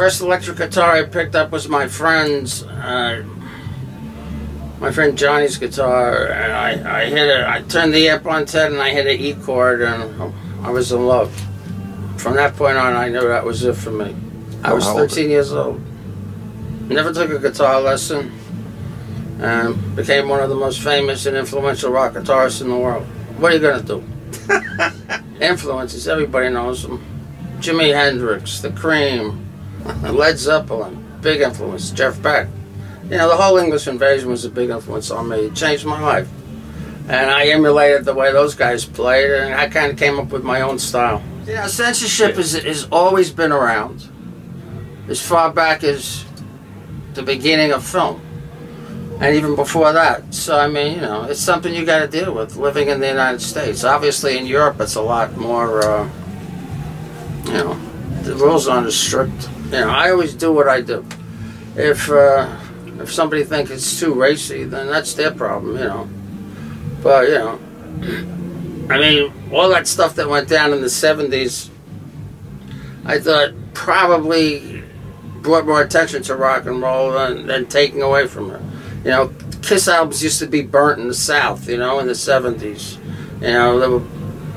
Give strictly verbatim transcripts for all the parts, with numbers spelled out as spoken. first electric guitar I picked up was my friend's, uh, my friend Johnny's guitar, and I, I hit it, I turned the amp on its head and I hit an E chord, and I was in love. From that point on, I knew that was it for me. I was thirteen years old. Never took a guitar lesson, and became one of the most famous and influential rock guitarists in the world. What are you gonna do? Influences, everybody knows them. Jimi Hendrix, The Cream, Led Zeppelin, big influence, Jeff Beck. You know, the whole English invasion was a big influence on me. It changed my life. And I emulated the way those guys played, and I kind of came up with my own style. You know, censorship has is, is always been around, as far back as the beginning of film, and even before that. So, I mean, you know, it's something you got to deal with, living in the United States. Obviously, in Europe, it's a lot more, uh, you know, the rules aren't as strict. You know, I always do what I do. If, uh, if somebody thinks it's too racy, then that's their problem, you know. But, you know, I mean, all that stuff that went down in the seventies, I thought probably brought more attention to rock and roll than, than taking away from it. You know, Kiss albums used to be burnt in the South, you know, in the seventies. You know, there were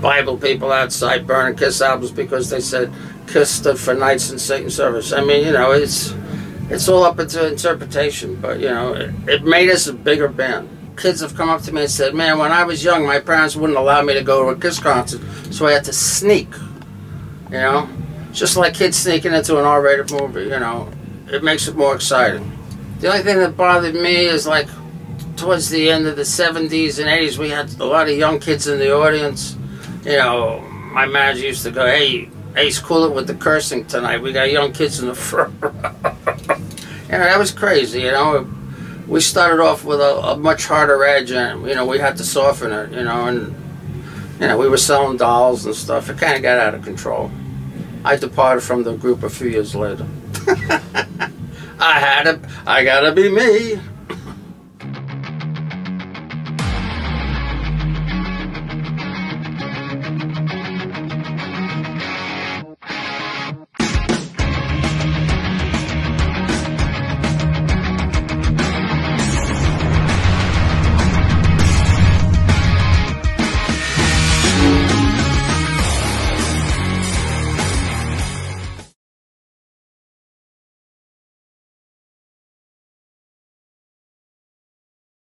Bible people outside burning Kiss albums because they said Kiss stood for Knights in Satan Service. I mean, you know, it's it's all up to interpretation, but, you know, it, it made us a bigger band. Kids have come up to me and said, man, when I was young, my parents wouldn't allow me to go to a Kiss concert, so I had to sneak, you know? Just like kids sneaking into an R rated movie, you know? It makes it more exciting. The only thing that bothered me is, like, towards the end of the seventies and eighties, we had a lot of young kids in the audience. You know, my manager used to go, hey, Ace, cool it with the cursing tonight. We got young kids in the front row. You know, that was crazy, you know? We started off with a, a much harder edge, and, you know, we had to soften it, you know, and, you know, we were selling dolls and stuff. It kind of got out of control. I departed from the group a few years later. I had to, I gotta be me.